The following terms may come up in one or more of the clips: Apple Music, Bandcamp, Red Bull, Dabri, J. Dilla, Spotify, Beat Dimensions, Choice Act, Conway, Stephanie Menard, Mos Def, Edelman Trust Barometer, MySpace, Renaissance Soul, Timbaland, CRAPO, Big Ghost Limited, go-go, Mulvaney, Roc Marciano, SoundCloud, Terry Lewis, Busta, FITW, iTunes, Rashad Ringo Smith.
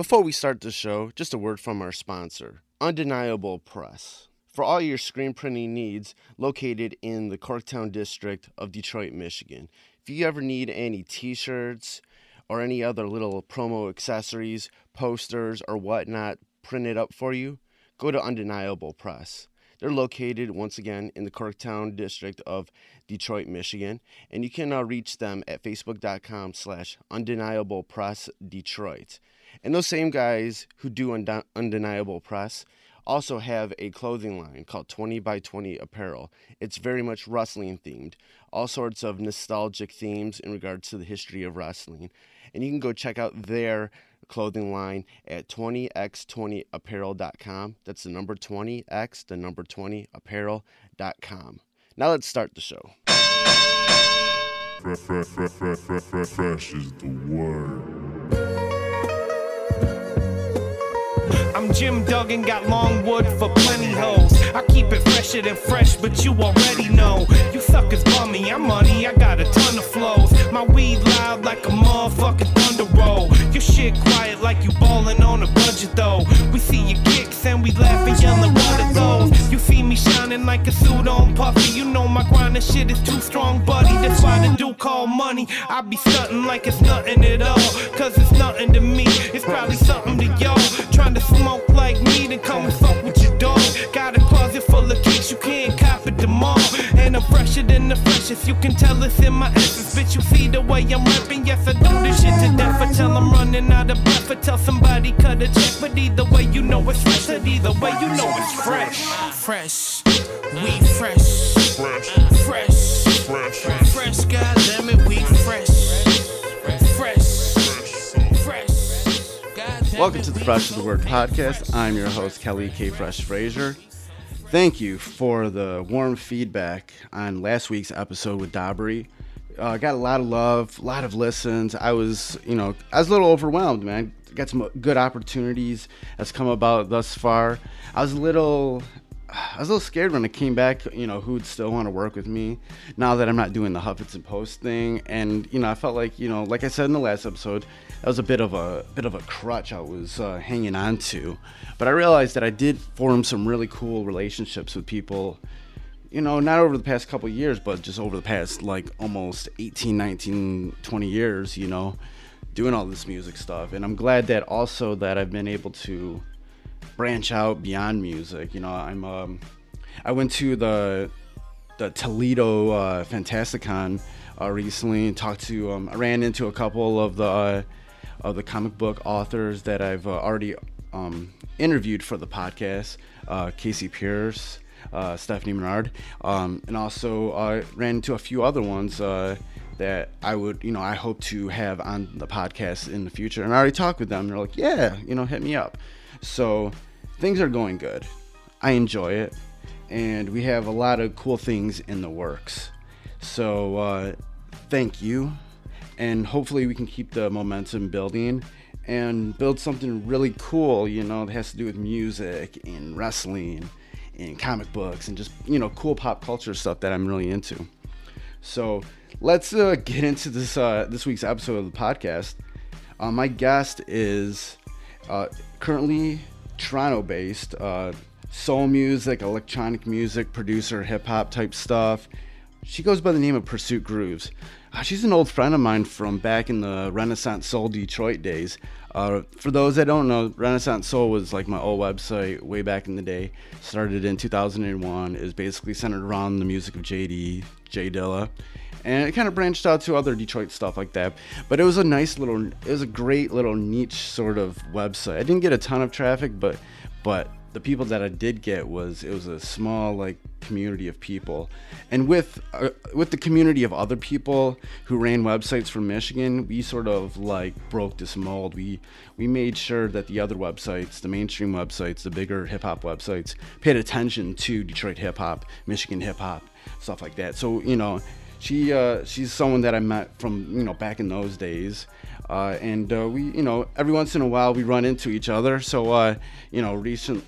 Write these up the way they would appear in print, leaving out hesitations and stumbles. Before we start the show, just a word from our sponsor, Undeniable Press. For all your screen printing needs, located in the Corktown district of Detroit, Michigan. If you ever need any t-shirts or any other little promo accessories, posters, or whatnot printed up for you, go to Undeniable Press. They're located, once again, in the Corktown district of Detroit, Michigan, and you can reach them at facebook.com/undeniablepressdetroit. And those same guys who do Undeniable Press also have a clothing line called 20x20 Apparel. It's very much wrestling themed, all sorts of nostalgic themes in regards to the history of wrestling. And you can go check out their clothing line at 20x20apparel.com. That's the number 20x, the number 20apparel.com. Now let's start the show. Fresh is the word. I'm Jim Duggan, got long wood for plenty hoes. I keep it fresher than fresh, but you already know. You suckers bummy, I'm money, I got a ton of flows. My weed loud like a motherfucking thunder roll. Your shit quiet like you ballin' on a budget though. We see your kicks and we laugh and yellin' what are those. You see me shining like a suit on Puffy. You know my grindin' shit is too strong, buddy. That's why the dude call money. I be stuntin' like it's nothing at all. Cause it's nothing to me, it's probably something to y'all. Trying to smoke like me, then come and fuck with your dog. Got a closet full of kicks, you can't cop it tomorrow. And I'm fresher than the freshest, you can tell it's in my essence. Bitch, you see the way I'm rapping, yes, I do this shit to death. I tell I'm running out of breath, I tell somebody cut a check. But either way, you know it's fresh, and either way, you know it's fresh. Fresh, we fresh. Fresh, fresh, fresh, fresh, goddammit, we fresh. Welcome to the Fresh of the Word podcast. I'm your host, Kelly K. Fresh Fraser. Thank you for the warm feedback on last week's episode with Dabri. Got a lot of love, a lot of listens. I was a little overwhelmed, man. Got some good opportunities that's come about thus far. I was a little scared when I came back, who'd still want to work with me now that I'm not doing the Huffington and Post thing. And, I felt like, like I said in the last episode, that was a bit of a crutch I was hanging on to. But I realized that I did form some really cool relationships with people, not over the past couple of years, but just over the past, almost 18, 19, 20 years, doing all this music stuff. And I'm glad that also that I've been able to branch out beyond music. I'm I went to the Toledo Fantasticon recently and talked to I ran into a couple of the comic book authors that I've already interviewed for the podcast, Casey Pierce, Stephanie Menard, and also ran into a few other ones that I would, I hope to have on the podcast in the future. And I already talked with them. They're like, yeah, hit me up. So things are going good. I enjoy it. And we have a lot of cool things in the works. So thank you. And hopefully we can keep the momentum building and build something really cool, that has to do with music and wrestling and comic books and just, cool pop culture stuff that I'm really into. So let's get into this week's episode of the podcast. My guest is currently Toronto-based soul music, electronic music producer, hip-hop type stuff. She goes by the name of Pursuit Grooves. She's an old friend of mine from back in the Renaissance Soul Detroit days. For those that don't know, Renaissance Soul was like my old website way back in the day. Started in 2001. It was basically centered around the music of J. Dilla. And it kind of branched out to other Detroit stuff like that. But it was a great little niche sort of website. I didn't get a ton of traffic, but the people that I did get it was a small community of people. And with the community of other people who ran websites from Michigan, we sort of broke this mold. We made sure that the other websites, the mainstream websites, the bigger hip hop websites, paid attention to Detroit hip hop, Michigan hip hop, stuff like that. So, she's someone that I met from, back in those days. And we, every once in a while we run into each other. So,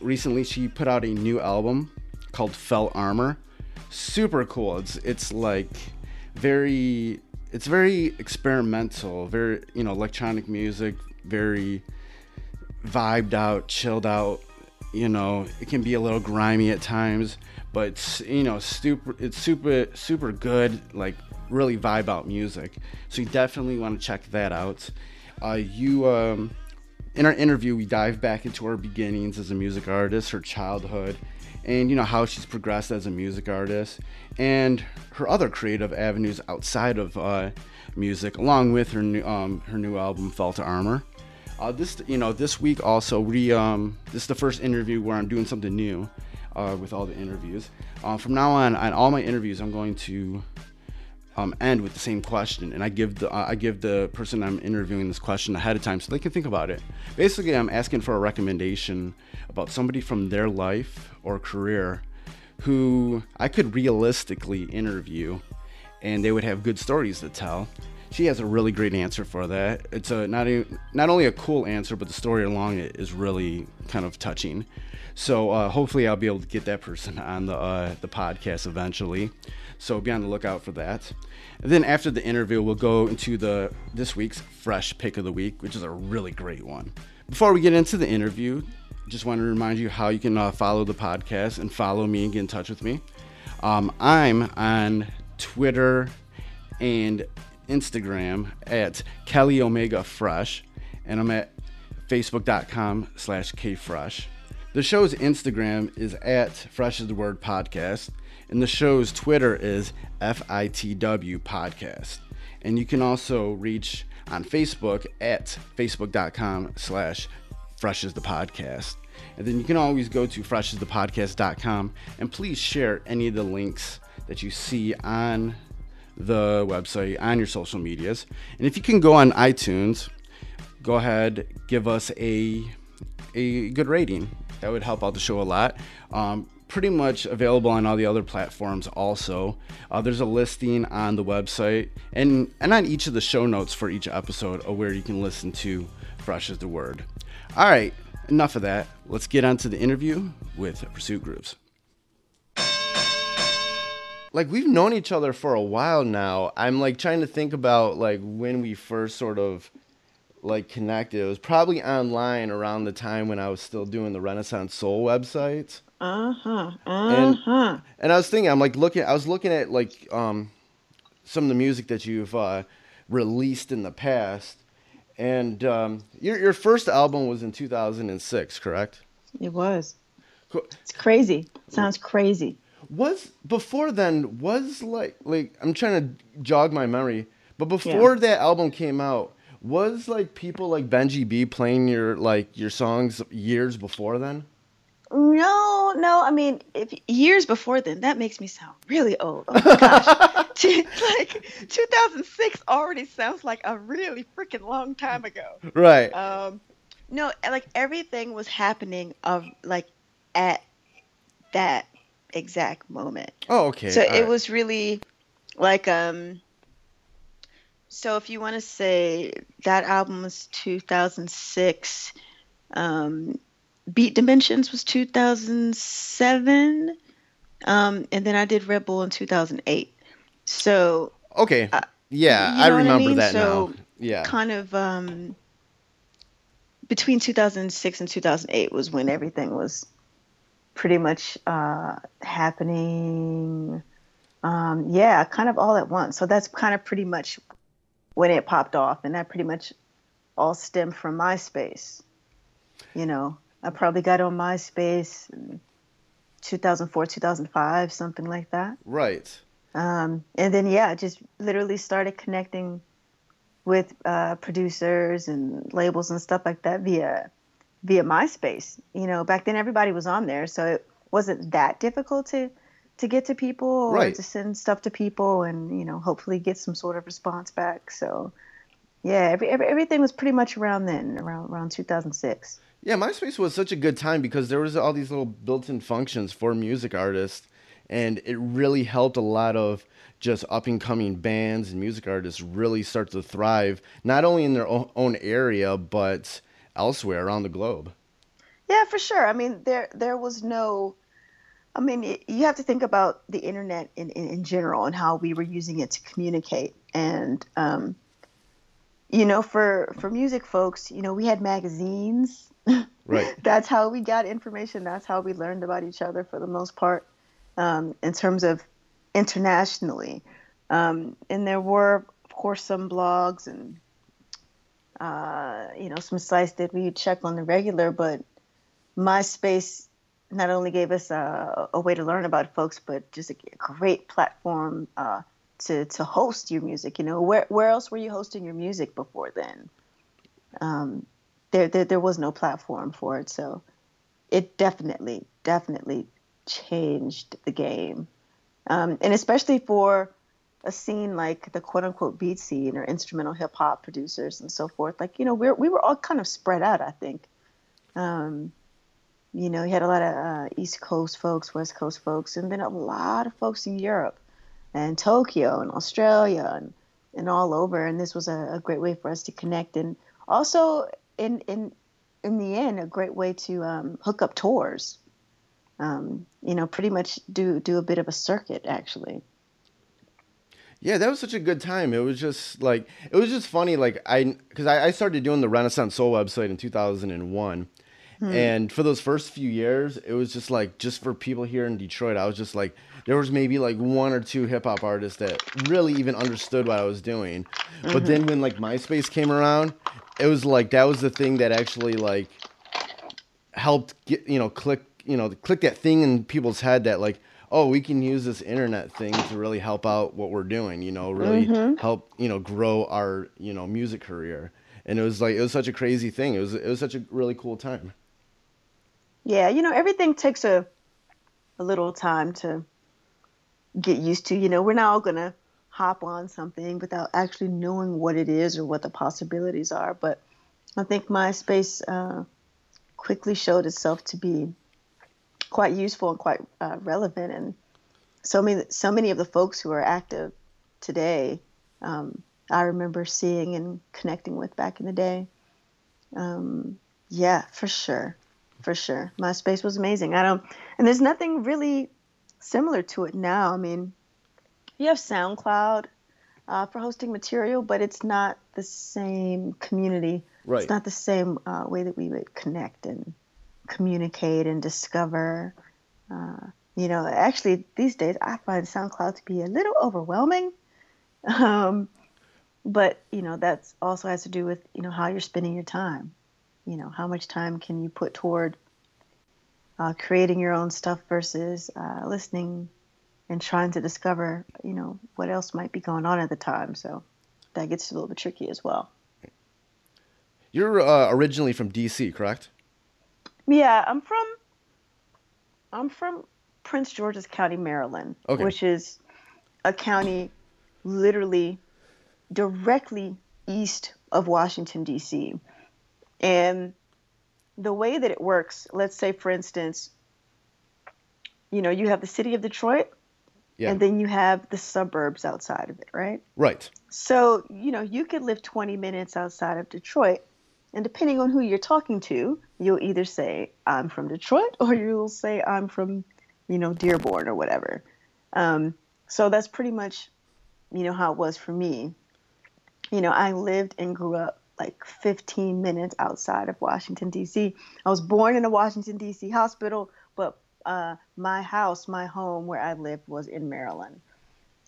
recently she put out a new album called Felt Armor. Super cool. It's very experimental, very, electronic music, very vibed out, chilled out. You know, it can be a little grimy at times, but it's, you know, super good, like really vibe out music. So you definitely want to check that out. In our interview, we dive back into her beginnings as a music artist, her childhood, and, you know, how she's progressed as a music artist and her other creative avenues outside of music, along with her new album, Felt Armor. This week also, this is the first interview where I'm doing something new with all the interviews. From now on all my interviews, I'm going to end with the same question, and I give the person I'm interviewing this question ahead of time so they can think about it. Basically, I'm asking for a recommendation about somebody from their life or career who I could realistically interview, and they would have good stories to tell. She has a really great answer for that. It's not only a cool answer, but the story along it is really kind of touching. So hopefully I'll be able to get that person on the podcast eventually. So be on the lookout for that. And then after the interview, we'll go into this week's Fresh Pick of the Week, which is a really great one. Before we get into the interview, just want to remind you how you can follow the podcast and follow me and get in touch with me. I'm on Twitter and Instagram at Kelly Omega Fresh, and I'm at facebook.com/kfresh. The show's Instagram is at Fresh is the Word Podcast, and the show's Twitter is FITW Podcast. And you can also reach on Facebook at facebook.com/Fresh is the Podcast. And then you can always go to freshistthepodcast.com and please share any of the links that you see on the website, on your social medias. And if you can go on iTunes, go ahead, give us a good rating. That would help out the show a lot. Pretty much available on all the other platforms also. There's a listing on the website and on each of the show notes for each episode of where you can listen to Fresh is the Word. All right, enough of that. Let's get on to the interview with Pursuit Grooves. Like, we've known each other for a while now. I'm, like, trying to think about, like, when we first sort of, like, connected. It was probably online around the time when I was still doing the Renaissance Soul website. And I was thinking, I was looking at, like, some of the music that you've released in the past. And your first album was in 2006, correct? It was. Cool. It's crazy. It sounds crazy. Before then, I'm trying to jog my memory, but before that album came out, was like people like Benji B playing your songs years before then? No, I mean, if years before then, that makes me sound really old. Oh my gosh. Like 2006 already sounds like a really freaking long time ago. Right. No, like everything was happening at that exact moment. Oh, okay. So all it right. was really like so if you want to say that album was 2006, Beat Dimensions was 2007, and then I did Red Bull in 2008. So okay. Yeah, you know I remember that so now. Yeah. Kind of between 2006 and 2008 was when everything was pretty much happening, kind of all at once. So that's kind of pretty much when it popped off, and that pretty much all stemmed from MySpace. You know, I probably got on MySpace in 2004, 2005, something like that. Right. And then, I just literally started connecting with producers and labels and stuff like that via MySpace. You know, back then everybody was on there, so it wasn't that difficult to get to people or right. to send stuff to people and, you know, hopefully get some sort of response back. So yeah, everything was pretty much around then, around 2006. Yeah, MySpace was such a good time because there was all these little built-in functions for music artists, and it really helped a lot of just up-and-coming bands and music artists really start to thrive, not only in their own area, but elsewhere around the globe. Yeah, for sure. I mean, there was no, I mean, you have to think about the internet in general and how we were using it to communicate. And you know, for music folks, you know, we had magazines. Right. That's how we got information. That's how we learned about each other for the most part, in terms of internationally. And there were, of course, some blogs and, you know, some sites that we would check on the regular, but MySpace not only gave us a way to learn about folks, but just a great platform to host your music. You know, where else were you hosting your music before then? There was no platform for it, so it definitely changed the game, and especially for a scene like the quote unquote beat scene or instrumental hip hop producers and so forth. Like, you know, we were all kind of spread out, I think. You know, you had a lot of East Coast folks, West Coast folks, and then a lot of folks in Europe and Tokyo and Australia and all over. And this was a great way for us to connect, and also in the end, a great way to hook up tours. You know, pretty much do a bit of a circuit, actually. Yeah, that was such a good time. It was just like, it was just funny. Like because I started doing the Renaissance Soul website in 2001. And for those first few years, it was just like, just for people here in Detroit, I was just like, there was maybe like one or two hip hop artists that really even understood what I was doing. Mm-hmm. But then when like MySpace came around, it was like, that was the thing that actually like helped get, you know, click that thing in people's head that like, oh, we can use this internet thing to really help out what we're doing, you know, really mm-hmm. help, you know, grow our, you know, music career. And it was like, it was such a crazy thing. It was such a really cool time. Yeah, you know, everything takes a little time to get used to. You know, we're not all going to hop on something without actually knowing what it is or what the possibilities are. But I think MySpace quickly showed itself to be quite useful and quite relevant. And so many of the folks who are active today, I remember seeing and connecting with back in the day. Yeah, for sure. For sure. MySpace was amazing. And there's nothing really similar to it now. I mean, you have SoundCloud for hosting material, but it's not the same community. Right. It's not the same way that we would connect and communicate and discover. You know, actually, these days, I find SoundCloud to be a little overwhelming. But, you know, that's also has to do with, you know, how you're spending your time. You know, how much time can you put toward creating your own stuff versus listening and trying to discover, you know, what else might be going on at the time. So that gets a little bit tricky as well. You're originally from D.C., correct? Yeah, I'm from Prince George's County, Maryland, okay. Which is a county literally directly east of Washington, D.C., and the way that it works, let's say, for instance, you know, you have the city of Detroit, yeah. and then you have the suburbs outside of it, right? Right. So, you know, you could live 20 minutes outside of Detroit, and depending on who you're talking to, you'll either say, I'm from Detroit, or you'll say, I'm from, you know, Dearborn or whatever. So that's pretty much, you know, how it was for me. You know, I lived and grew up like 15 minutes outside of Washington, D.C. I was born in a Washington, D.C. hospital, but my home where I lived was in Maryland.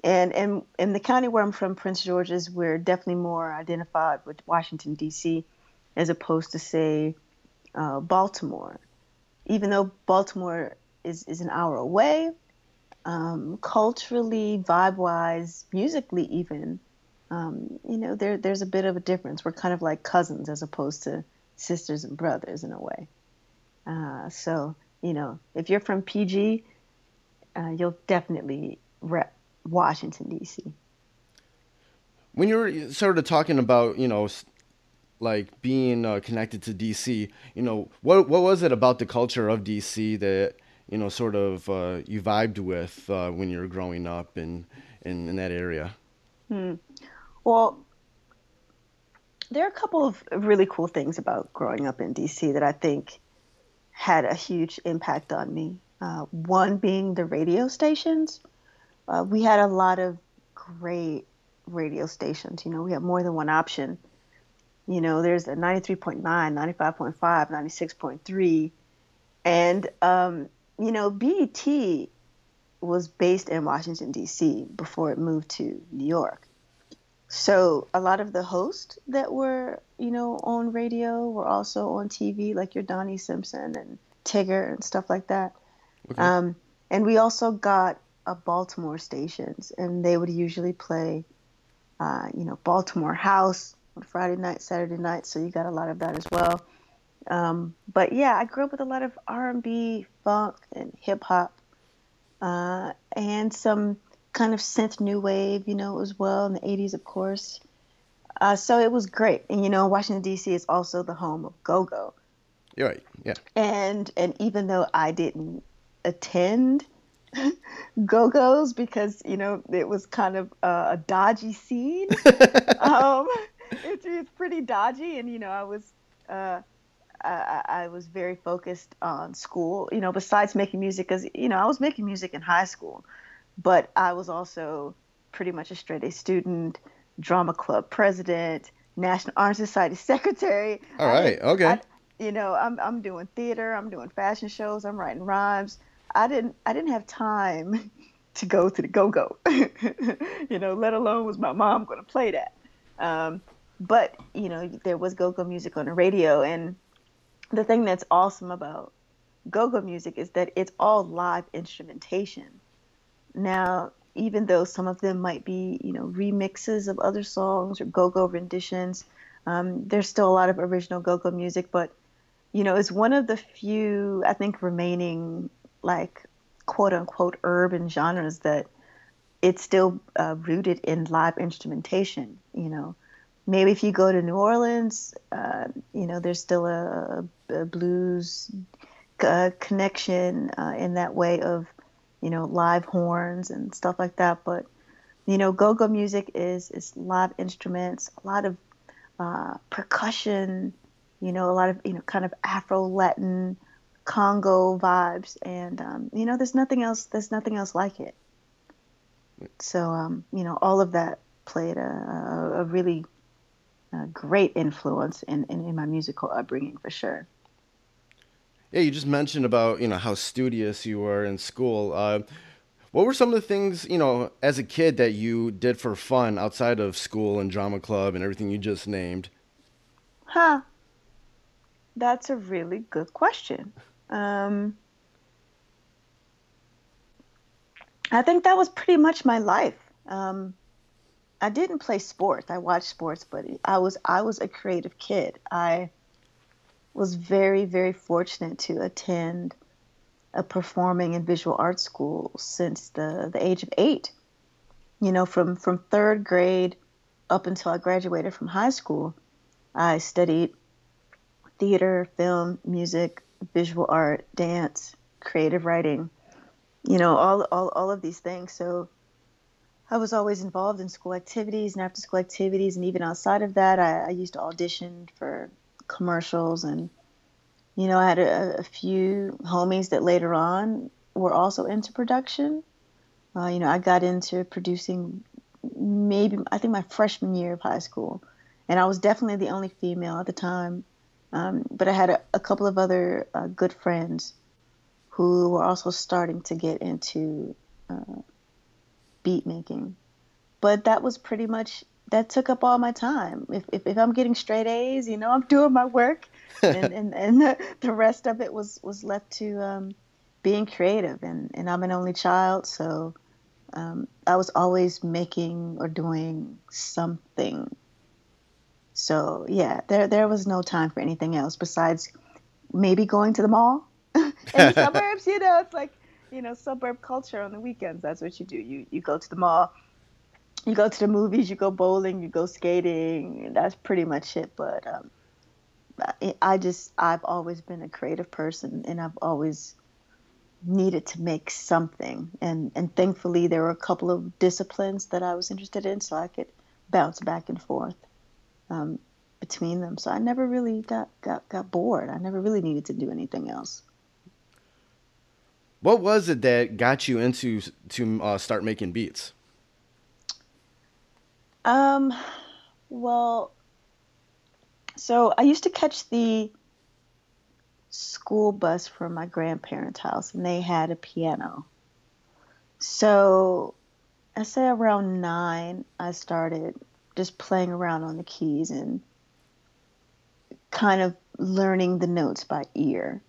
And in the county where I'm from, Prince George's, we're definitely more identified with Washington, D.C. as opposed to, say, Baltimore. Even though Baltimore is an hour away, culturally, vibe-wise, musically even, you know, there's a bit of a difference. We're kind of like cousins as opposed to sisters and brothers in a way. So, you know, if you're from PG, you'll definitely rep Washington, D.C. When you were sort of talking about, you know, like being connected to D.C., you know, what was it about the culture of D.C. that, you know, sort of you vibed with when you were growing up in that area? Well, there are a couple of really cool things about growing up in D.C. that I think had a huge impact on me. One being the radio stations. We had a lot of great radio stations. You know, we had more than one option. You know, there's a 93.9, 95.5, 96.3. And, you know, BET was based in Washington, D.C. before it moved to New York. So a lot of the hosts that were, you know, on radio were also on TV, like your Donnie Simpson and Tigger and stuff like that. Okay. And we also got a Baltimore stations, and they would usually play, you know, Baltimore House on Friday night, Saturday night. So you got a lot of that as well. But yeah, I grew up with a lot of R&B, funk, and hip hop, and some kind of synth new wave, you know, as well in the 80s, of course. So it was great. And, you know, Washington, D.C. is also the home of go-go. You're right. Yeah. And even though I didn't attend go-go's because, you know, it was kind of a dodgy scene. It's pretty dodgy. And, you know, I was very focused on school, you know, besides making music, because, you know, I was making music in high school. But I was also pretty much a straight A student, drama club president, National Honor Society secretary. All right, okay. You know, I'm doing theater, I'm doing fashion shows, I'm writing rhymes. I didn't have time to go to the go-go, you know, let alone was my mom going to play that. But, you know, there was go-go music on the radio. And the thing that's awesome about go-go music is that it's all live instrumentation. Now, even though some of them might be, you know, remixes of other songs or go-go renditions, there's still a lot of original go-go music. But, you know, it's one of the few, I think, remaining, like, quote-unquote urban genres that it's still rooted in live instrumentation, you know. Maybe if you go to New Orleans, you know, there's still a blues connection in that way of, you know, live horns and stuff like that. But, you know, go-go music is live instruments, a lot of percussion, you know, a lot of, you know, kind of Afro-Latin, Congo vibes. And, you know, there's nothing else like it. So, you know, all of that played a really great influence in my musical upbringing for sure. Yeah, you just mentioned about, you know, how studious you were in school. What were some of the things, you know, as a kid that you did for fun outside of school and drama club and everything you just named? Huh. That's a really good question. I think that was pretty much my life. I didn't play sports. I watched sports, but I was a creative kid. I was very, very fortunate to attend a performing and visual arts school since the age of 8, you know, from third grade up until I graduated from high school. I studied theater, film, music, visual art, dance, creative writing, you know, all of these things. So I was always involved in school activities and after school activities. And even outside of that, I used to audition for commercials, and you know, I had a few homies that later on were also into production. You know, I got into producing maybe I think my freshman year of high school, and I was definitely the only female at the time. But I had a couple of other good friends who were also starting to get into beat making. But that was pretty much. That took up all my time. If I'm getting straight A's, you know, I'm doing my work, and the rest of it was left to being creative. And I'm an only child, so I was always making or doing something. So yeah, there was no time for anything else besides maybe going to the mall in the suburbs. You know, it's like, you know, suburb culture on the weekends. That's what you do. You go to the mall. You go to the movies, you go bowling, you go skating. That's pretty much it. But I've always been a creative person, and I've always needed to make something. And thankfully, there were a couple of disciplines that I was interested in, so I could bounce back and forth between them. So I never really got bored. I never really needed to do anything else. What was it that got you into start making beats? Well, So I used to catch the school bus from my grandparents' house, and they had a piano. So I say around 9, I started just playing around on the keys and kind of learning the notes by ear.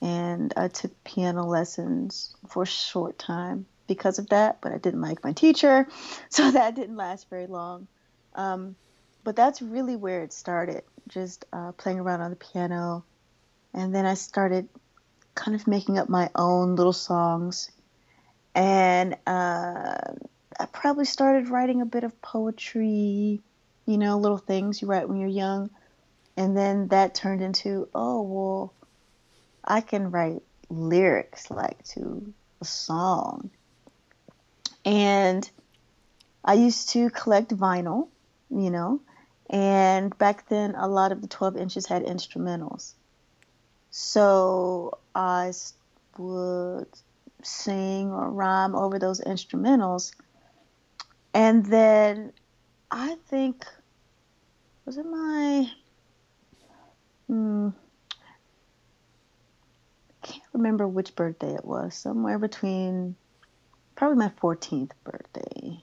And I took piano lessons for a short time because of that, but I didn't like my teacher, so that didn't last very long. But that's really where it started, just playing around on the piano. And then I started kind of making up my own little songs. And I probably started writing a bit of poetry, you know, little things you write when you're young. And then that turned into, oh, well, I can write lyrics like to a song. And I used to collect vinyl, you know, and back then a lot of the 12 inches had instrumentals. So I would sing or rhyme over those instrumentals. And then I think, was it my, I can't remember which birthday it was, somewhere between probably my 14th birthday.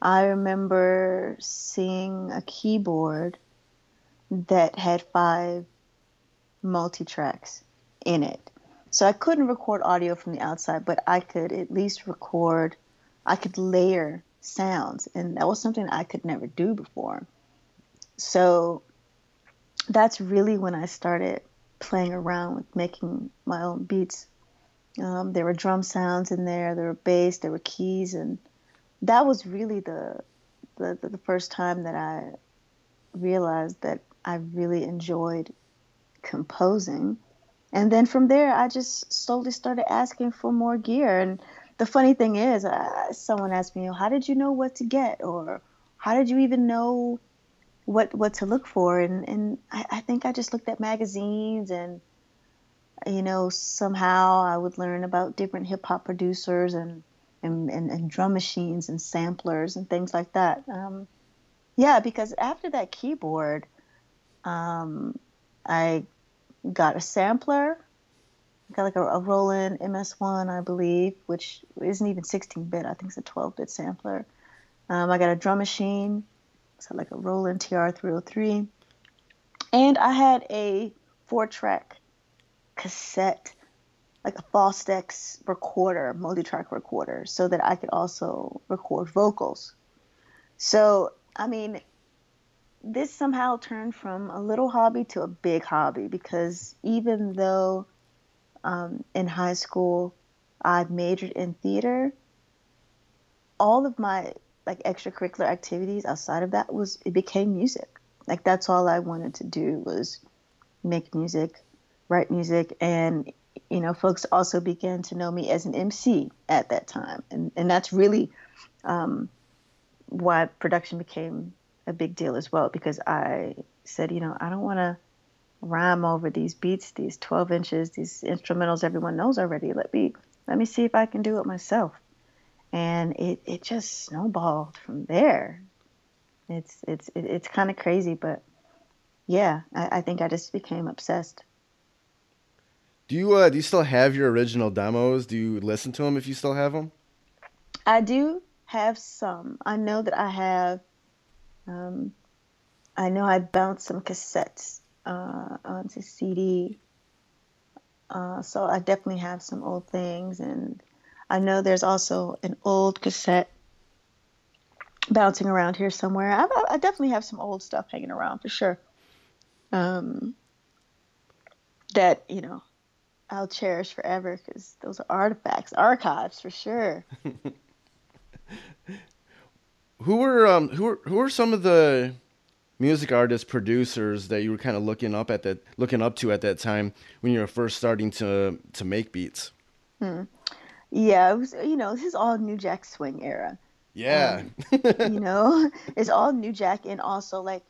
I remember seeing a keyboard that had 5 multi-tracks in it. So I couldn't record audio from the outside, but I could at least record, I could layer sounds, and that was something I could never do before. So that's really when I started playing around with making my own beats. There were drum sounds in there were bass, there were keys, and that was really the first time that I realized that I really enjoyed composing. And then from there, I just slowly started asking for more gear. And the funny thing is, someone asked me, how did you know what to get? Or how did you even know what to look for? And I think I just looked at magazines, and, you know, somehow I would learn about different hip hop producers and drum machines and samplers and things like that. Yeah, because after that keyboard, I got a sampler. I got like a Roland MS-1, I believe, which isn't even 16-bit. I think it's a 12-bit sampler. I got a drum machine, so like a Roland TR-303. And I had a 4-track cassette, like a Fostex recorder, multi-track recorder, so that I could also record vocals. So, I mean, this somehow turned from a little hobby to a big hobby, because even though in high school I majored in theater, all of my like extracurricular activities outside of that became music. Like, that's all I wanted to do was make music, write music, and you know, folks also began to know me as an MC at that time. And that's really why production became a big deal as well, because I said, you know, I don't want to rhyme over these beats, these 12 inches, these instrumentals everyone knows already. Let me see if I can do it myself. And it just snowballed from there. It's kind of crazy, but yeah, I think I just became obsessed. Do you still have your original demos? Do you listen to them if you still have them? I do have some. I know that I have. I know I bounced some cassettes onto CD. So I definitely have some old things, and I know there's also an old cassette bouncing around here somewhere. I definitely have some old stuff hanging around for sure. That, you know, I'll cherish forever, because those are artifacts, archives for sure. Who were some of the music artists, producers that you were kind of looking up to at that time when you were first starting to make beats? Yeah, it was, you know, this is all New Jack Swing era. Yeah, you know, it's all New Jack, and also like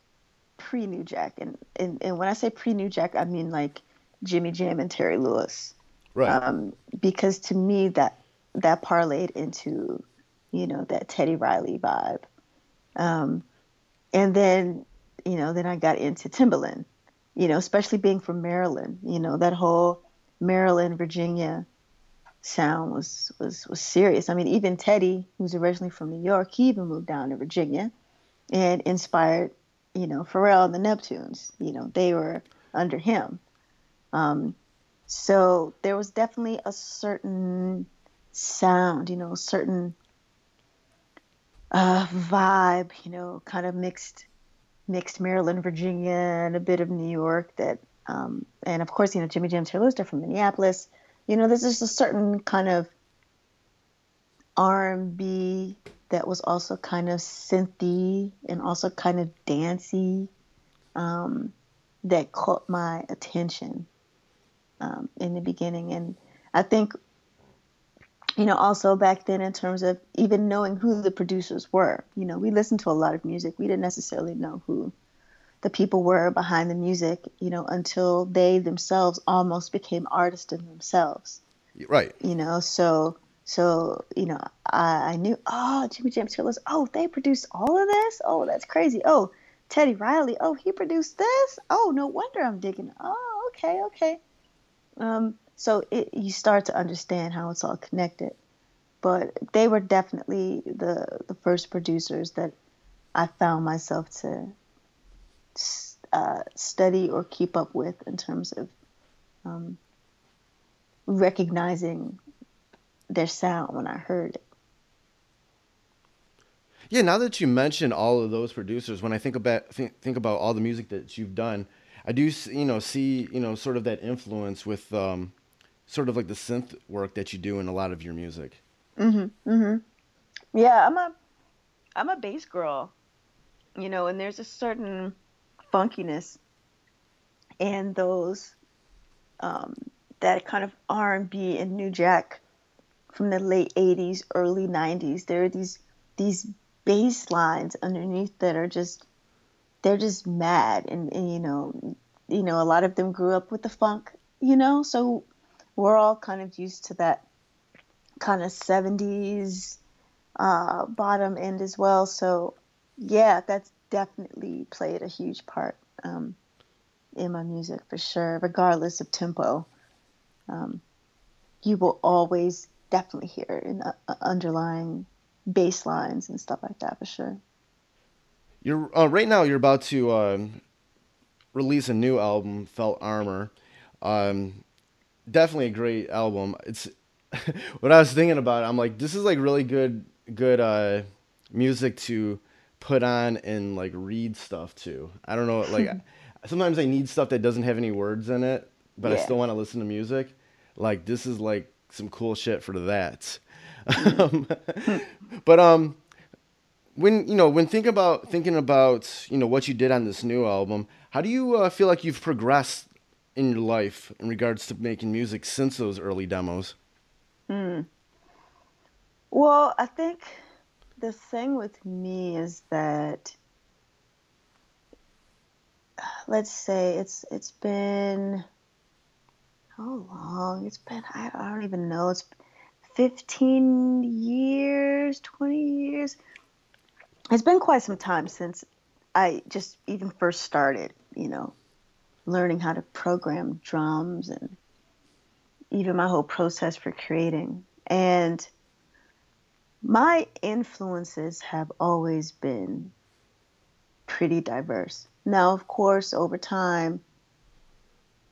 pre New Jack, and when I say pre New Jack, I mean like Jimmy Jam and Terry Lewis, right? Because to me that parlayed into, you know, that Teddy Riley vibe, and then you know, then I got into Timbaland, you know, especially being from Maryland, you know, that whole Maryland, Virginia sound was serious. I mean, even Teddy, who's originally from New York, he even moved down to Virginia and inspired, you know, Pharrell and the Neptunes, you know, they were under him. So there was definitely a certain sound, you know, a certain vibe, you know, kind of mixed Maryland, Virginia, and a bit of New York that, and of course, you know, Jimmy Jam, Terry Lewis, they're from Minneapolis. You know, there's just a certain kind of R&B that was also kind of synthy and also kind of dancey that caught my attention in the beginning. And I think, you know, also back then in terms of even knowing who the producers were, you know, we listened to a lot of music. We didn't necessarily know who the people were behind the music, you know, until they themselves almost became artists in themselves. Right. You know, so, you know, I knew, oh, Jimmy Jam, Terry Lewis, oh, they produced all of this? Oh, that's crazy. Oh, Teddy Riley, oh, he produced this? Oh, no wonder I'm digging. Oh, okay. So you start to understand how it's all connected. But they were definitely the first producers that I found myself to study or keep up with in terms of recognizing their sound when I heard it. Yeah, now that you mention all of those producers, when I think about all the music that you've done, I do see sort of that influence with sort of like the synth work that you do in a lot of your music. Mm-hmm. Yeah, I'm a bass girl, you know, and there's a certain funkiness and those that kind of R&B and new jack from the late 80s, early 90s. There are these bass lines underneath that are just, they're just mad. And you know, a lot of them grew up with the funk, you know, so we're all kind of used to that kind of 70s bottom end as well. So yeah, that's definitely played a huge part in my music for sure. Regardless of tempo, you will always definitely hear in underlying bass lines and stuff like that for sure. You're right now. You're about to release a new album, Felt Armor. Definitely a great album. It's what I was thinking about. I'm like, this is like really good music to put on and like read stuff too. I don't know, like sometimes I need stuff that doesn't have any words in it, but yeah. I still want to listen to music. Like this is like some cool shit for that. But when thinking about what you did on this new album, how do you feel like you've progressed in your life in regards to making music since those early demos? Well, I think the thing with me is that, let's say it's been how long? It's been, I don't even know. It's 15 years, 20 years. It's been quite some time since I just even first started, you know, learning how to program drums and even my whole process for creating. And my influences have always been pretty diverse. Now, of course, over time,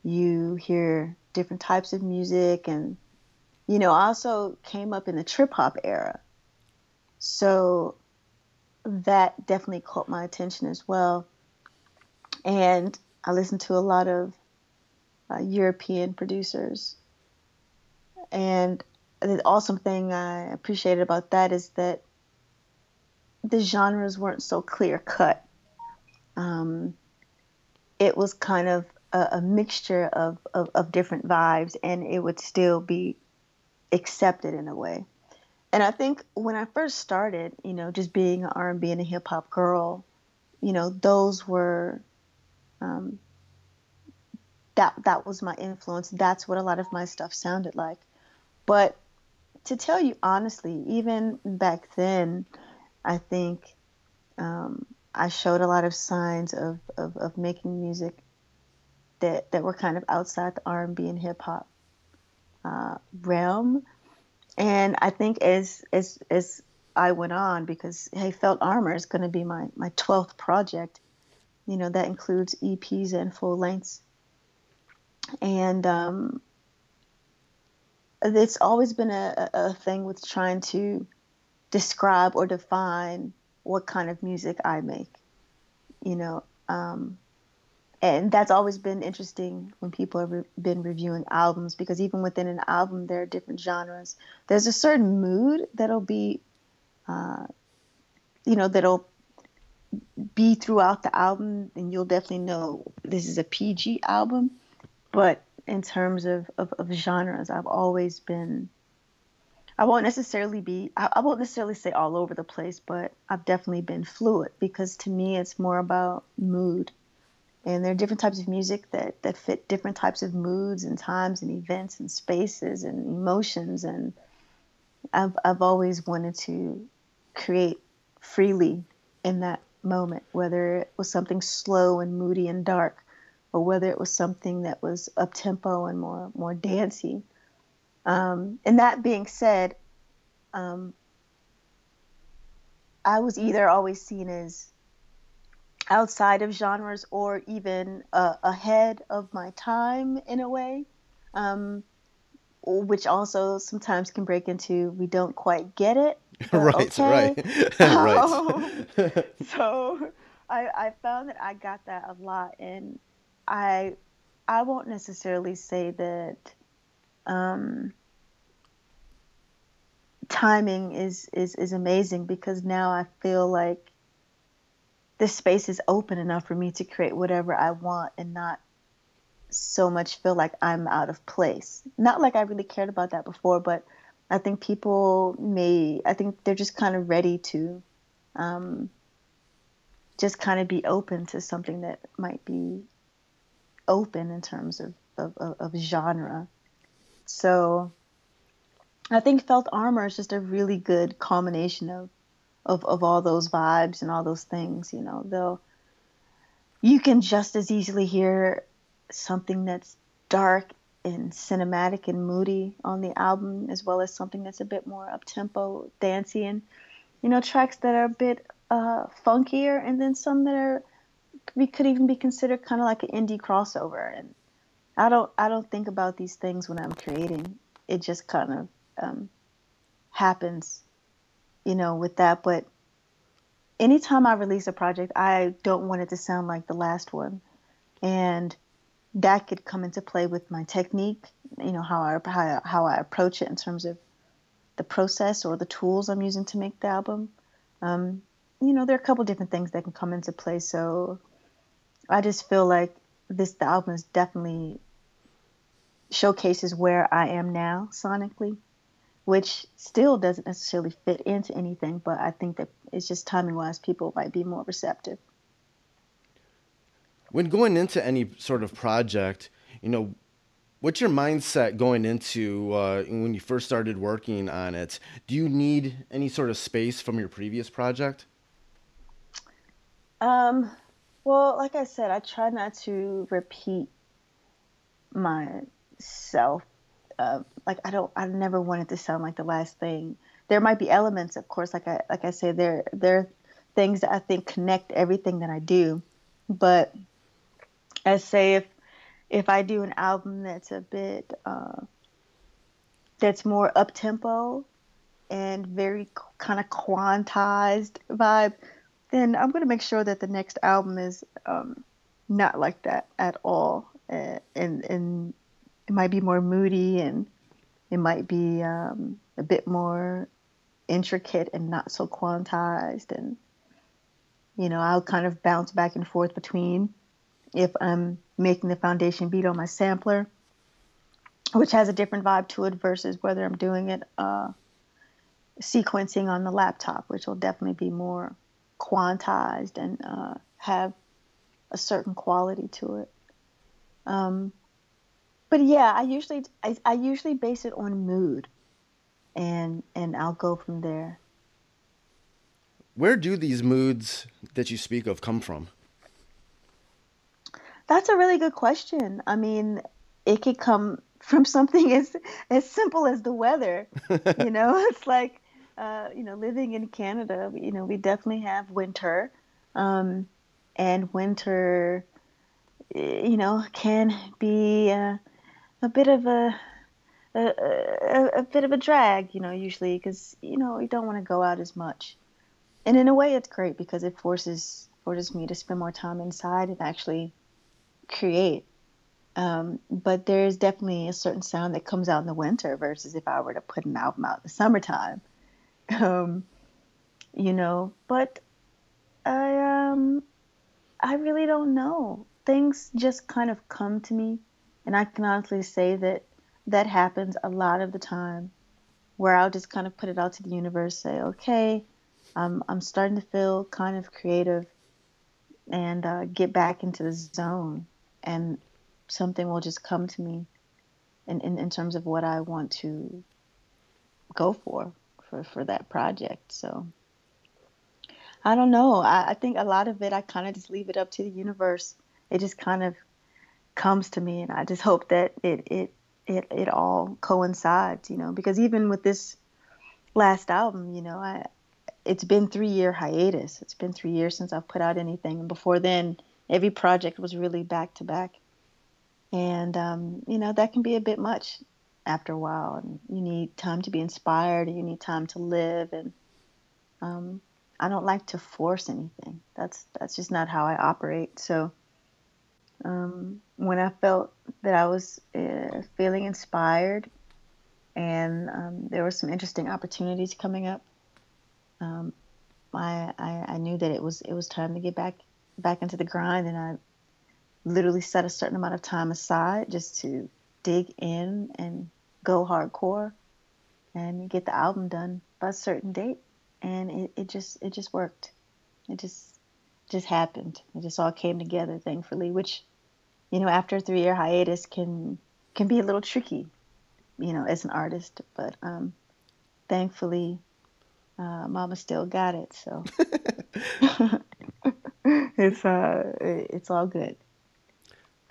you hear different types of music. And, you know, I also came up in the trip hop era. So that definitely caught my attention as well. And I listened to a lot of European producers. And the awesome thing I appreciated about that is that the genres weren't so clear cut. It was kind of a mixture of different vibes, and it would still be accepted in a way. And I think when I first started, you know, just being an R&B and a hip hop girl, you know, those were, that was my influence. That's what a lot of my stuff sounded like. But to tell you honestly, even back then, I think I showed a lot of signs of making music that were kind of outside the R&B and hip hop realm. And I think as I went on, because Hey Felt Armor is going to be my 12th project, you know, that includes EPs and full lengths. And it's always been a thing with trying to describe or define what kind of music I make, you know. And that's always been interesting when people have been reviewing albums, because even within an album, there are different genres. There's a certain mood that'll be, that'll be throughout the album, and you'll definitely know this is a PG album. But in terms of genres, I've always been, I won't necessarily say all over the place, but I've definitely been fluid, because to me, it's more about mood. And there are different types of music that fit different types of moods and times and events and spaces and emotions. And I've always wanted to create freely in that moment, whether it was something slow and moody and dark, or whether it was something that was up-tempo and more dancey. And that being said, I was either always seen as outside of genres, or even ahead of my time in a way, which also sometimes can break into we don't quite get it. Right. Right. So I found that I got that a lot, and I won't necessarily say that timing is amazing, because now I feel like the space is open enough for me to create whatever I want and not so much feel like I'm out of place. Not like I really cared about that before, but I think they're just kind of ready to just kind of be open to something that might be open in terms of genre. So I think Felt Armor is just a really good combination of all those vibes and all those things, you know. Though you can just as easily hear something that's dark and cinematic and moody on the album, as well as something that's a bit more up-tempo, dancey, and, you know, tracks that are a bit funkier, and then some that could even be considered kind of like an indie crossover. And I don't think about these things when I'm creating. It just kind of happens, you know, with that. But anytime I release a project, I don't want it to sound like the last one. And that could come into play with my technique, you know, how I approach it in terms of the process or the tools I'm using to make the album. You know, there are a couple different things that can come into play. So I just feel like the album is definitely showcases where I am now sonically, which still doesn't necessarily fit into anything, but I think that it's just timing-wise, people might be more receptive. When going into any sort of project, you know, what's your mindset going into when you first started working on it? Do you need any sort of space from your previous project? Well, like I said, I try not to repeat myself. I never want it to sound like the last thing. There might be elements, of course, like I say, there are things that I think connect everything that I do. But I say if I do an album that's a bit, that's more up-tempo and very kind of quantized vibe, then I'm going to make sure that the next album is not like that at all. And it might be more moody, and it might be a bit more intricate and not so quantized. And, you know, I'll kind of bounce back and forth between if I'm making the foundation beat on my sampler, which has a different vibe to it versus whether I'm doing it sequencing on the laptop, which will definitely be more quantized and have a certain quality to it. But yeah, I usually base it on mood, and I'll go from there. Where do these moods that you speak of come from? That's a really good question. I mean, it could come from something as simple as the weather. You know, it's like, you know, living in Canada, you know, we definitely have winter. And winter, you know, can be a bit of a drag, you know, usually because, you know, you don't want to go out as much. And in a way, it's great because it forces me to spend more time inside and actually create. But there's definitely a certain sound that comes out in the winter versus if I were to put an album out in the summertime. You know, but I really don't know. Things just kind of come to me, and I can honestly say that happens a lot of the time, where I'll just kind of put it out to the universe, say, okay, I'm starting to feel kind of creative and get back into the zone, and something will just come to me in terms of what I want to go for that project. So I don't know. I think a lot of it, I kind of just leave it up to the universe. It just kind of comes to me, and I just hope that it all coincides, you know, because even with this last album, you know, it's been 3-year hiatus. It's been 3 years since I've put out anything. And before then, every project was really back to back. And, you know, that can be a bit much after a while. And you need time to be inspired, and you need time to live. And I don't like to force anything. That's just not how I operate. So when I felt that I was feeling inspired, and there were some interesting opportunities coming up, I knew that it was time to get back into the grind, and I literally set a certain amount of time aside just to dig in and go hardcore and get the album done by a certain date. And it just worked. It just happened. It just all came together, thankfully, which, you know, after a 3-year hiatus can be a little tricky, you know, as an artist, but thankfully, Mama still got it, so it's all good.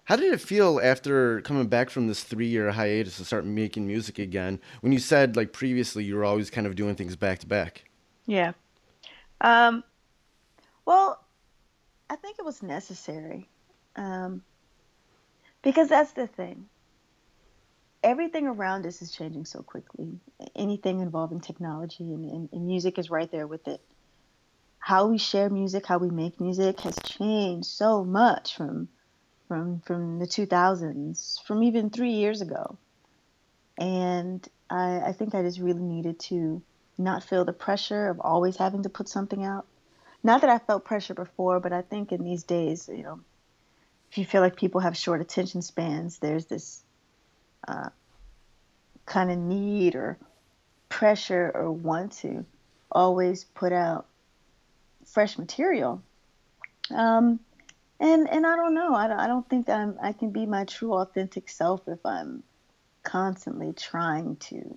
How did it feel after coming back from this 3-year hiatus to start making music again? When you said, like, previously you were always kind of doing things back to back. Yeah. Well, I think it was necessary, because that's the thing. Everything around us is changing so quickly. Anything involving technology and music is right there with it. How we share music, how we make music has changed so much from the 2000s, from even 3 years ago. And I think I just really needed to not feel the pressure of always having to put something out. Not that I felt pressure before, but I think in these days, you know, if you feel like people have short attention spans, there's this kind of need or pressure or want to always put out fresh material. And I don't know. I don't think that I can be my true authentic self if I'm constantly trying to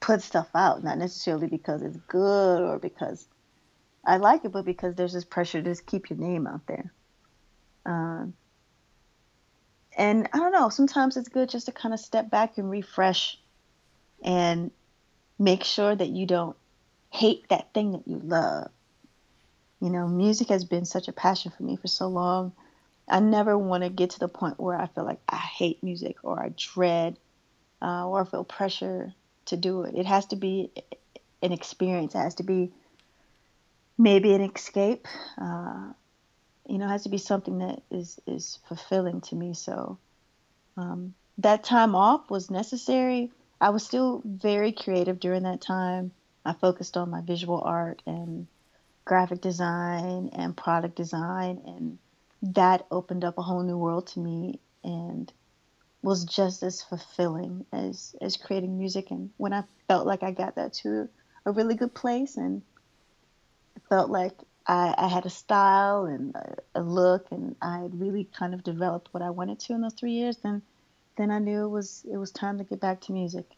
put stuff out, not necessarily because it's good or because I like it, but because there's this pressure to just keep your name out there. And I don't know, sometimes it's good just to kind of step back and refresh and make sure that you don't hate that thing that you love. You know, music has been such a passion for me for so long. I never want to get to the point where I feel like I hate music or I dread or feel pressure to do it. It has to be an experience. It has to be maybe an escape. You know, it has to be something that is fulfilling to me. So that time off was necessary. I was still very creative during that time. I focused on my visual art and graphic design and product design, and that opened up a whole new world to me and was just as fulfilling as creating music. And when I felt like I got that to a really good place and felt like I had a style and a look, and I had really kind of developed what I wanted to in those 3 years, then I knew it was time to get back to music.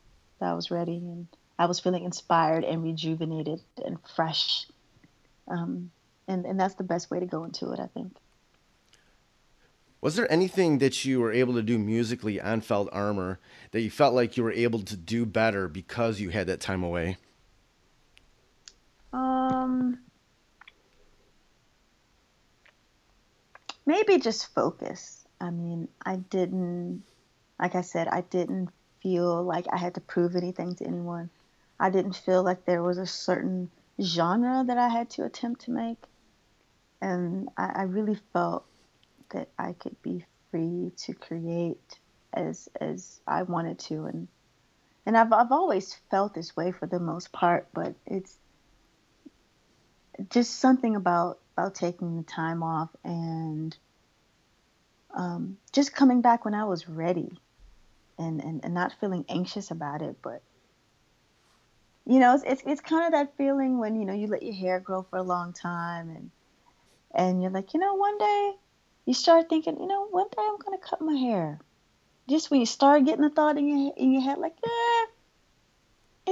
That I was ready, and I was feeling inspired and rejuvenated and fresh. And that's the best way to go into it, I think. Was there anything that you were able to do musically on Felt Armor that you felt like you were able to do better because you had that time away? Maybe just focus. I mean, I didn't, like I said, I didn't feel like I had to prove anything to anyone. I didn't feel like there was a certain genre that I had to attempt to make. And I really felt that I could be free to create as I wanted to. And I've always felt this way for the most part, but it's just something about taking the time off and just coming back when I was ready and not feeling anxious about it. But, you know, it's kind of that feeling when, you know, you let your hair grow for a long time and you're like, you know, one day you start thinking, you know, one day I'm going to cut my hair. Just when you start getting the thought in your head, like, yeah,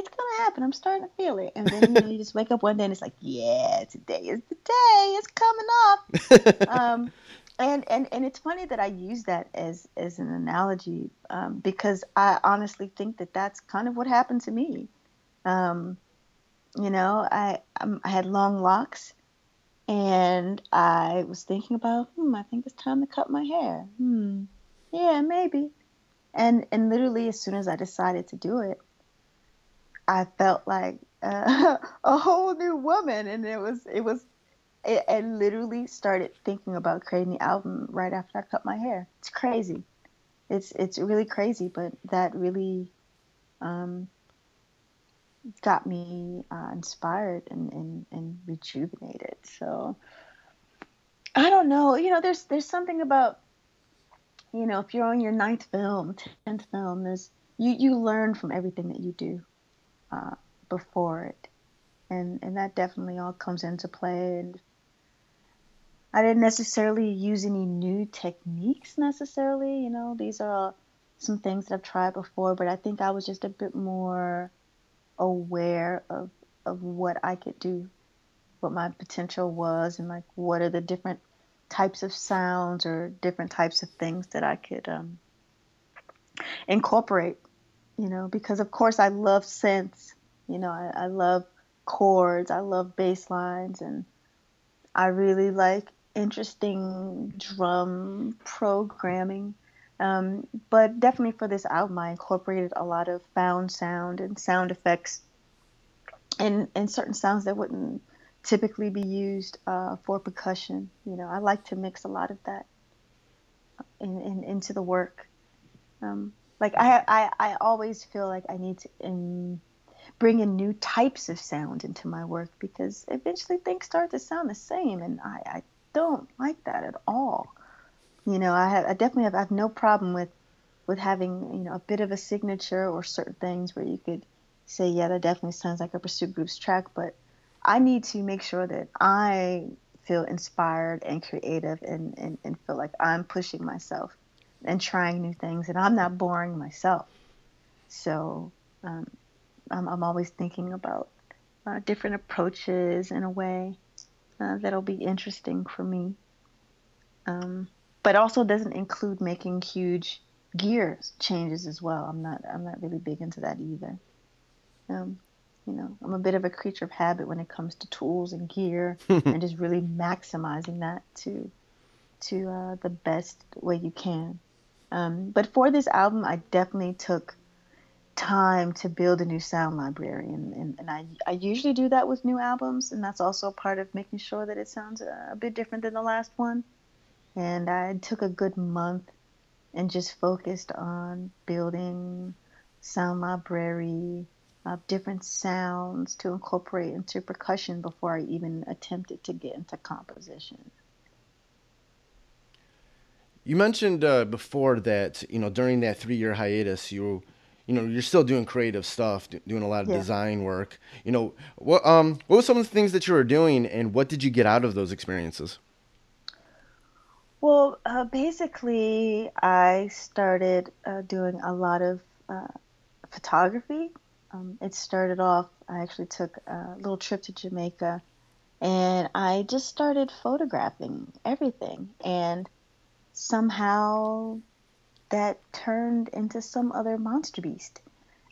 it's going to happen. I'm starting to feel it. And then, you know, you just wake up one day and it's like, yeah, today is the day. It's coming up. And it's funny that I use that as an analogy because I honestly think that that's kind of what happened to me. You know, I had long locks and I was thinking about, I think it's time to cut my hair. Yeah, maybe. And literally as soon as I decided to do it, I felt like a whole new woman, and I literally started thinking about creating the album right after I cut my hair. It's crazy. It's really crazy, but that really got me inspired and rejuvenated. So I don't know. You know, there's something about, you know, if you're on your 10th film, you learn from everything that you do. Before it, and that definitely all comes into play. And I didn't necessarily use any new techniques necessarily. You know, these are all some things that I've tried before, but I think I was just a bit more aware of what I could do, what my potential was, and like what are the different types of sounds or different types of things that I could incorporate. You know, because of course I love synths, you know, I love chords, I love bass lines, and I really like interesting drum programming. But definitely for this album, I incorporated a lot of found sound and sound effects and certain sounds that wouldn't typically be used for percussion. You know, I like to mix a lot of that into the work. Like I always feel like I need to bring in new types of sound into my work because eventually things start to sound the same, and I don't like that at all. You know, I have no problem with having, you know, a bit of a signature or certain things where you could say, yeah, that definitely sounds like a Pursuit Grooves track, but I need to make sure that I feel inspired and creative and feel like I'm pushing myself and trying new things, and I'm not boring myself. So I'm always thinking about different approaches in a way that'll be interesting for me. But also doesn't include making huge gear changes as well. I'm not really big into that either. You know, I'm a bit of a creature of habit when it comes to tools and gear and just really maximizing that to the best way you can. But for this album, I definitely took time to build a new sound library, and I usually do that with new albums, and that's also part of making sure that it sounds a bit different than the last one. And I took a good month and just focused on building sound library of different sounds to incorporate into percussion before I even attempted to get into composition. You mentioned before that, you know, during that 3-year hiatus, you're still doing creative stuff, doing a lot of design work. You know, what were some of the things that you were doing, and what did you get out of those experiences? Well, basically, I started doing a lot of photography. It started off, I actually took a little trip to Jamaica, and I just started photographing everything. And somehow that turned into some other monster beast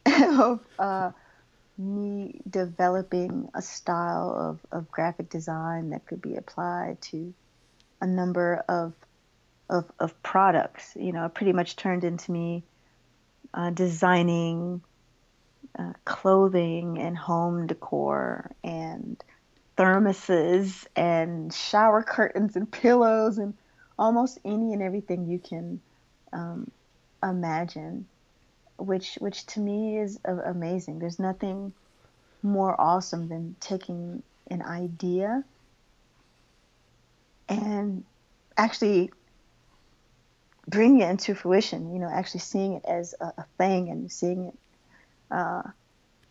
of me developing a style of graphic design that could be applied to a number of products. You know, it pretty much turned into me designing clothing and home decor and thermoses and shower curtains and pillows and almost any and everything you can imagine, which to me is amazing. There's nothing more awesome than taking an idea and actually bringing it into fruition, you know, actually seeing it as a thing and seeing it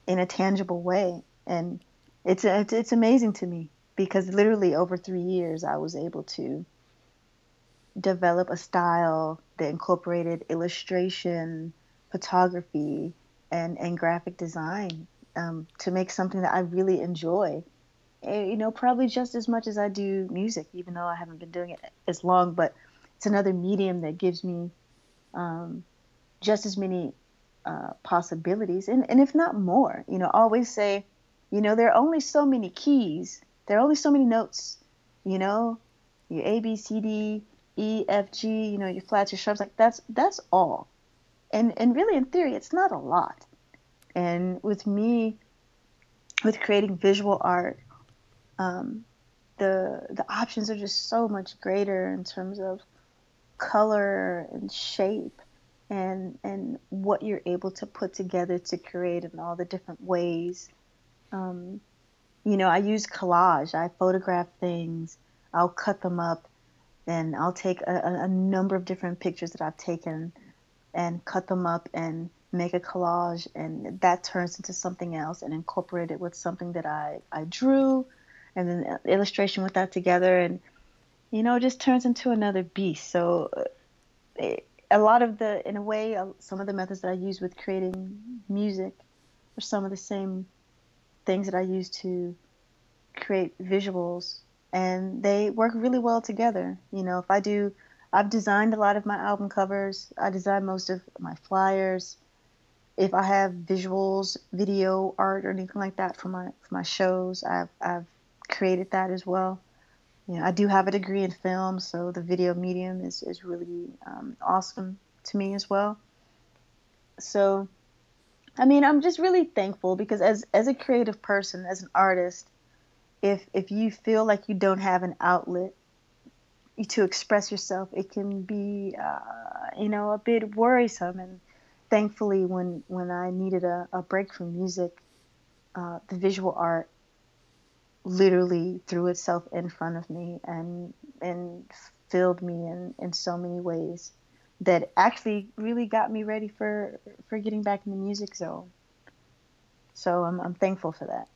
in a tangible way. And it's amazing to me, because literally over 3 years I was able to develop a style that incorporated illustration, photography, and graphic design to make something that I really enjoy. And, you know, probably just as much as I do music, even though I haven't been doing it as long, but it's another medium that gives me just as many possibilities, and if not more. You know, I always say, you know, there are only so many keys, there are only so many notes, you know, your A, B, C, D, E, F, G, you know, your flats, your sharps, like that's all. And really, in theory, it's not a lot. And with me, with creating visual art, the options are just so much greater in terms of color and shape and what you're able to put together to create in all the different ways. You know, I use collage. I photograph things. I'll cut them up, and I'll take a number of different pictures that I've taken and cut them up and make a collage, and that turns into something else and incorporate it with something that I drew, and then illustration with that together, and, you know, it just turns into another beast. So some of the methods that I use with creating music are some of the same things that I use to create visuals, and they work really well together. You know, I've designed a lot of my album covers. I design most of my flyers. If I have visuals, video, art, or anything like that for my shows, I've created that as well. You know, I do have a degree in film, so the video medium is really awesome to me as well. So, I mean, I'm just really thankful, because as a creative person, as an artist, if you feel like you don't have an outlet to express yourself, it can be, you know, a bit worrisome. And thankfully, when I needed a break from music, the visual art literally threw itself in front of me and filled me in so many ways that actually really got me ready for getting back in the music zone. So I'm thankful for that.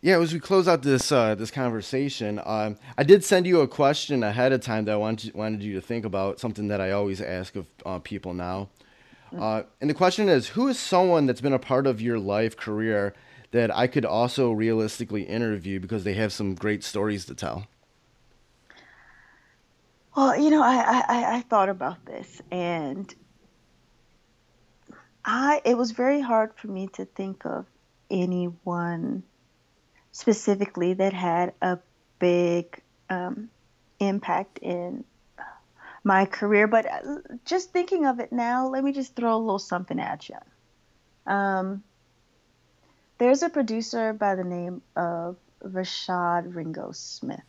Yeah, as we close out this conversation, I did send you a question ahead of time that I wanted you to think about, something that I always ask of people now. And the question is, who is someone that's been a part of your life, career, that I could also realistically interview because they have some great stories to tell? Well, you know, I thought about this, and it was very hard for me to think of anyone specifically that had a big impact in my career. But just thinking of it now, let me just throw a little something at you. There's a producer by the name of Rashad Ringo Smith,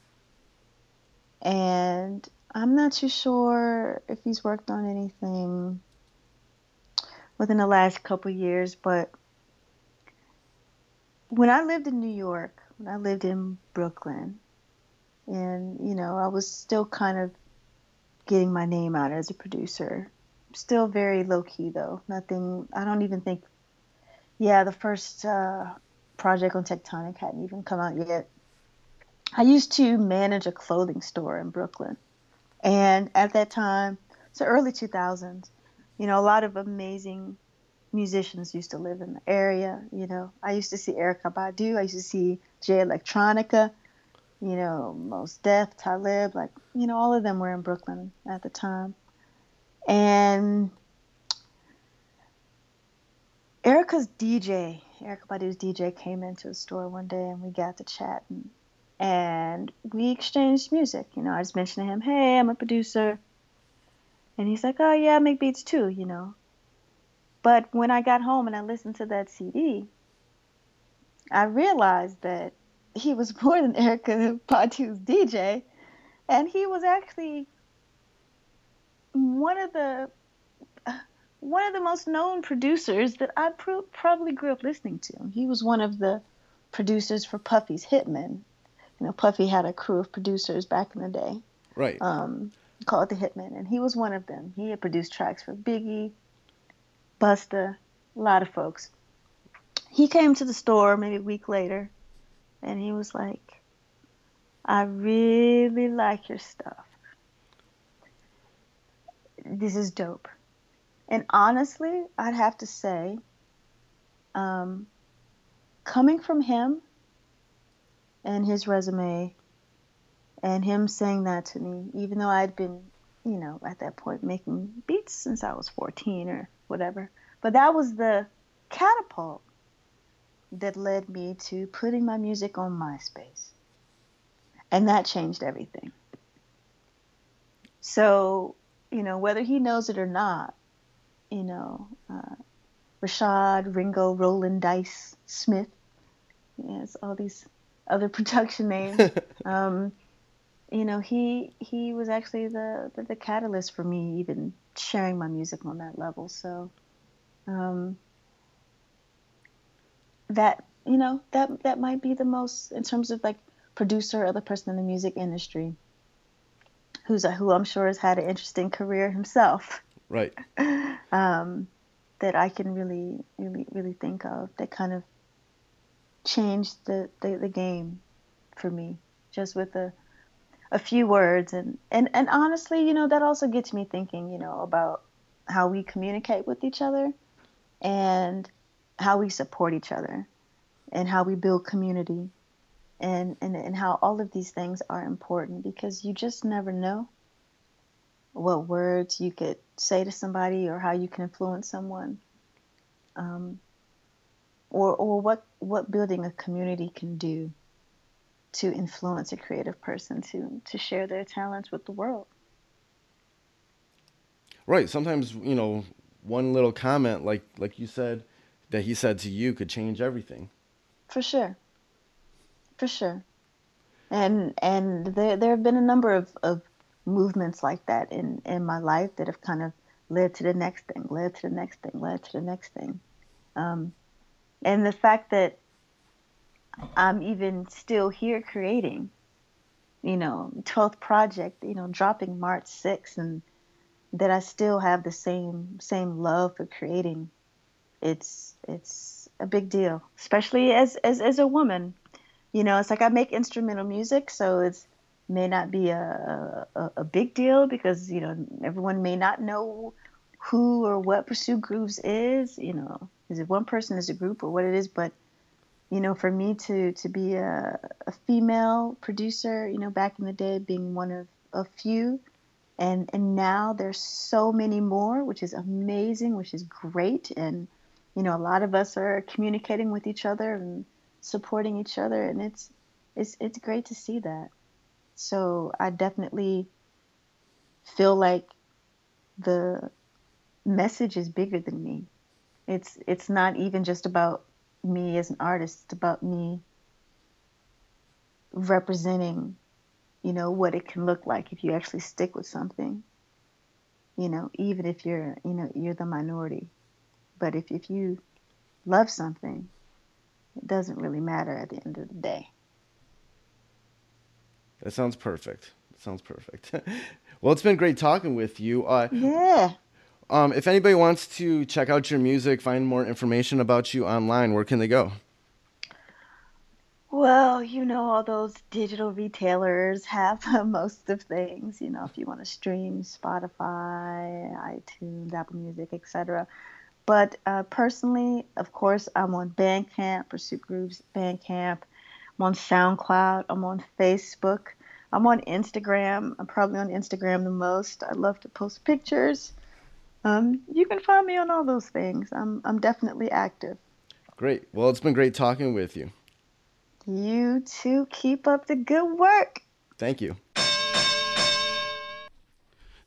and I'm not too sure if he's worked on anything within the last couple years, but when I lived in New York, when I lived in Brooklyn, and, you know, I was still kind of getting my name out as a producer. Still very low-key, though. Nothing, I don't even think, yeah, the first project on Tectonic hadn't even come out yet. I used to manage a clothing store in Brooklyn. And at that time, it's the early 2000s, you know, a lot of amazing musicians used to live in the area. You know, I used to see Erykah Badu. I used to see Jay Electronica, you know, Mos Def, Talib, like, you know, all of them were in Brooklyn at the time. And Erykah's DJ, Erykah Badu's DJ, came into the store one day and we got to chatting. And we exchanged music. You know, I just mentioned to him, hey, I'm a producer. And he's like, oh, yeah, I make beats too, you know. But when I got home and I listened to that CD, I realized that he was more than Erykah Badu's DJ. And he was actually one of the most known producers that I probably grew up listening to. He was one of the producers for Puffy's Hitmen. You know, Puffy had a crew of producers back in the day. Right. Called the Hitmen, and he was one of them. He had produced tracks for Biggie, Busta, a lot of folks. He came to the store maybe a week later, and he was like, I really like your stuff. This is dope. And honestly, I'd have to say, coming from him, and his resume, and him saying that to me, even though I'd been, you know, at that point making beats since I was 14 or whatever. But that was the catapult that led me to putting my music on MySpace. And that changed everything. So, you know, whether he knows it or not, you know, Rashad, Ringo, Roland Dice, Smith, yes, all these other production names, you know, he was actually the catalyst for me even sharing my music on that level. So that, you know, that might be the most, in terms of like producer or other person in the music industry who I'm sure has had an interesting career himself. Right. That I can really, really, really think of that kind of changed the game for me, just with a few words. And honestly, you know, that also gets me thinking, you know, about how we communicate with each other and how we support each other and how we build community and how all of these things are important, because you just never know what words you could say to somebody or how you can influence someone. Or what building a community can do to influence a creative person to share their talents with the world. Right. Sometimes, you know, one little comment, like you said, that he said to you could change everything. For sure. For sure. And there have been a number of movements like that in my life that have kind of led to the next thing, led to the next thing, led to the next thing. And the fact that I'm even still here creating, you know, 12th project, you know, dropping March 6th, and that I still have the same love for creating, it's a big deal, especially as a woman. You know, it's like I make instrumental music, so it's may not be a big deal because, you know, everyone may not know who or what Pursuit Grooves is, you know. Is it one person, is it a group, or what it is? But, you know, for me to be a female producer, you know, back in the day being one of a few, and now there's so many more, which is amazing, which is great. And, you know, a lot of us are communicating with each other and supporting each other, and it's great to see that. So I definitely feel like the message is bigger than me. It's not even just about me as an artist. It's about me representing, you know, what it can look like if you actually stick with something, you know, even if you're, you know, you're the minority. But if you love something, it doesn't really matter at the end of the day. That sounds perfect. That sounds perfect. Well, it's been great talking with you. Yeah. If anybody wants to check out your music, find more information about you online, where can they go? Well, you know, all those digital retailers have most of things. You know, if you want to stream, Spotify, iTunes, Apple Music, etc. But personally, of course, I'm on Bandcamp, Pursuit Grooves Bandcamp. I'm on SoundCloud. I'm on Facebook. I'm on Instagram. I'm probably on Instagram the most. I love to post pictures. You can find me on all those things. I'm definitely active. Great. Well, it's been great talking with you. You too. Keep up the good work. Thank you.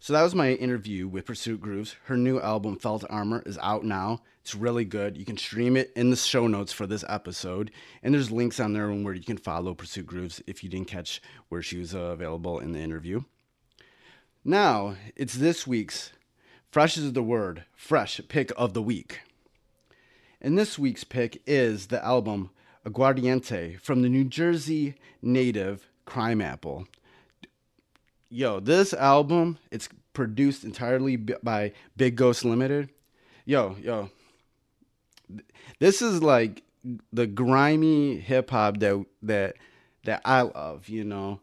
So that was my interview with Pursuit Grooves. Her new album, Felt Armor, is out now. It's really good. You can stream it in the show notes for this episode. And there's links on there where you can follow Pursuit Grooves if you didn't catch where she was available in the interview. Now, it's this week's Fresh is the Word, Fresh Pick of the Week. And this week's pick is the album Aguardiente from the New Jersey native Crime Apple. Yo, this album, it's produced entirely by Big Ghost Limited. Yo. This is like the grimy hip hop that I love, you know.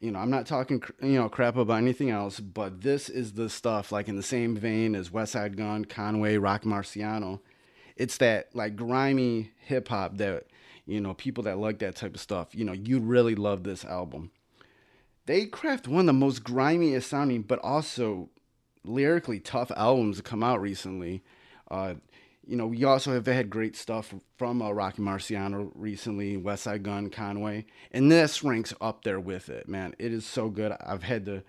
You know, I'm not talking, you know, crap about anything else, but this is the stuff like in the same vein as Westside Gunn, Conway, Roc Marciano. It's that like grimy hip hop that, you know, people that like that type of stuff, you know, you'd really love this album. They craft one of the most grimiest sounding, but also lyrically tough albums to come out recently. You know, we also have had great stuff from Roc Marciano recently, Westside Gunn, Conway, and this ranks up there with it, man. It is so good. I've had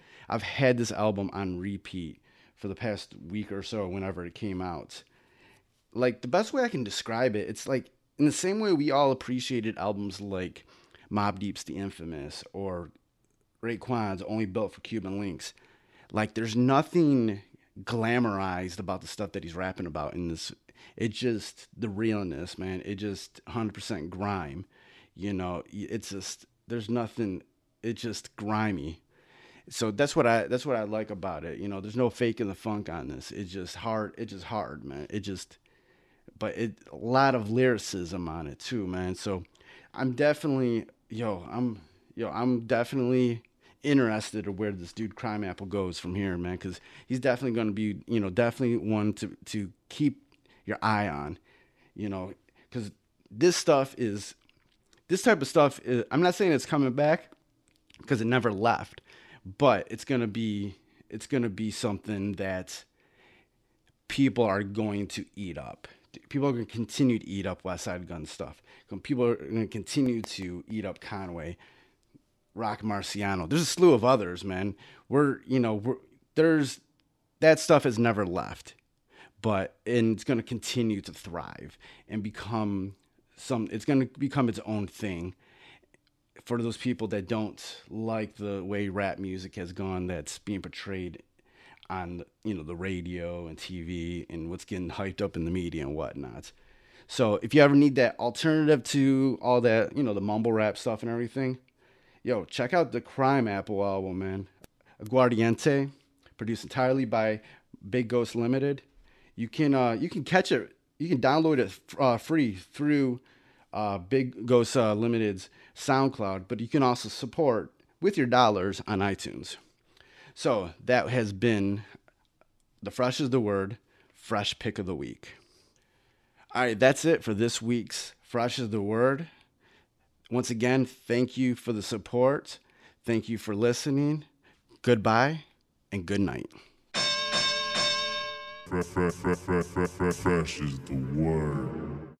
this album on repeat for the past week or so, whenever it came out. Like the best way I can describe it, it's like in the same way we all appreciated albums like Mobb Deep's The Infamous or Raekwon's Only Built for Cuban Links. Like, there's nothing glamorized about the stuff that he's rapping about in this. It's just the realness, man. It just 100% grime. You know, it's just, there's nothing, it's just grimy. So that's what I like about it. You know, there's no faking the funk on this. It's just hard, man. A lot of lyricism on it too, man. So I'm definitely interested in where this dude Crime Apple goes from here, man, because he's definitely going to be, you know, definitely one to keep your eye on, you know, because this type of stuff is, I'm not saying it's coming back because it never left, but it's going to be something that people are going to eat up. People are going to continue to eat up Westside Gunn stuff. People are going to continue to eat up Conway, Roc Marciano. There's a slew of others, man. That stuff has never left, and it's going to continue to thrive and it's going to become its own thing for those people that don't like the way rap music has gone, that's being portrayed on, you know, the radio and TV and what's getting hyped up in the media and whatnot. So if you ever need that alternative to all that, you know, the mumble rap stuff and everything, yo, check out the Crime Apple album, man. Aguardiente, produced entirely by Big Ghost Limited. You can catch it. You can download it free through Big Ghost Limited's SoundCloud, but you can also support with your dollars on iTunes. So that has been the Fresh is the Word, Fresh Pick of the Week. All right, that's it for this week's Fresh is the Word. Once again, thank you for the support. Thank you for listening. Goodbye and good night. Fresh is the word.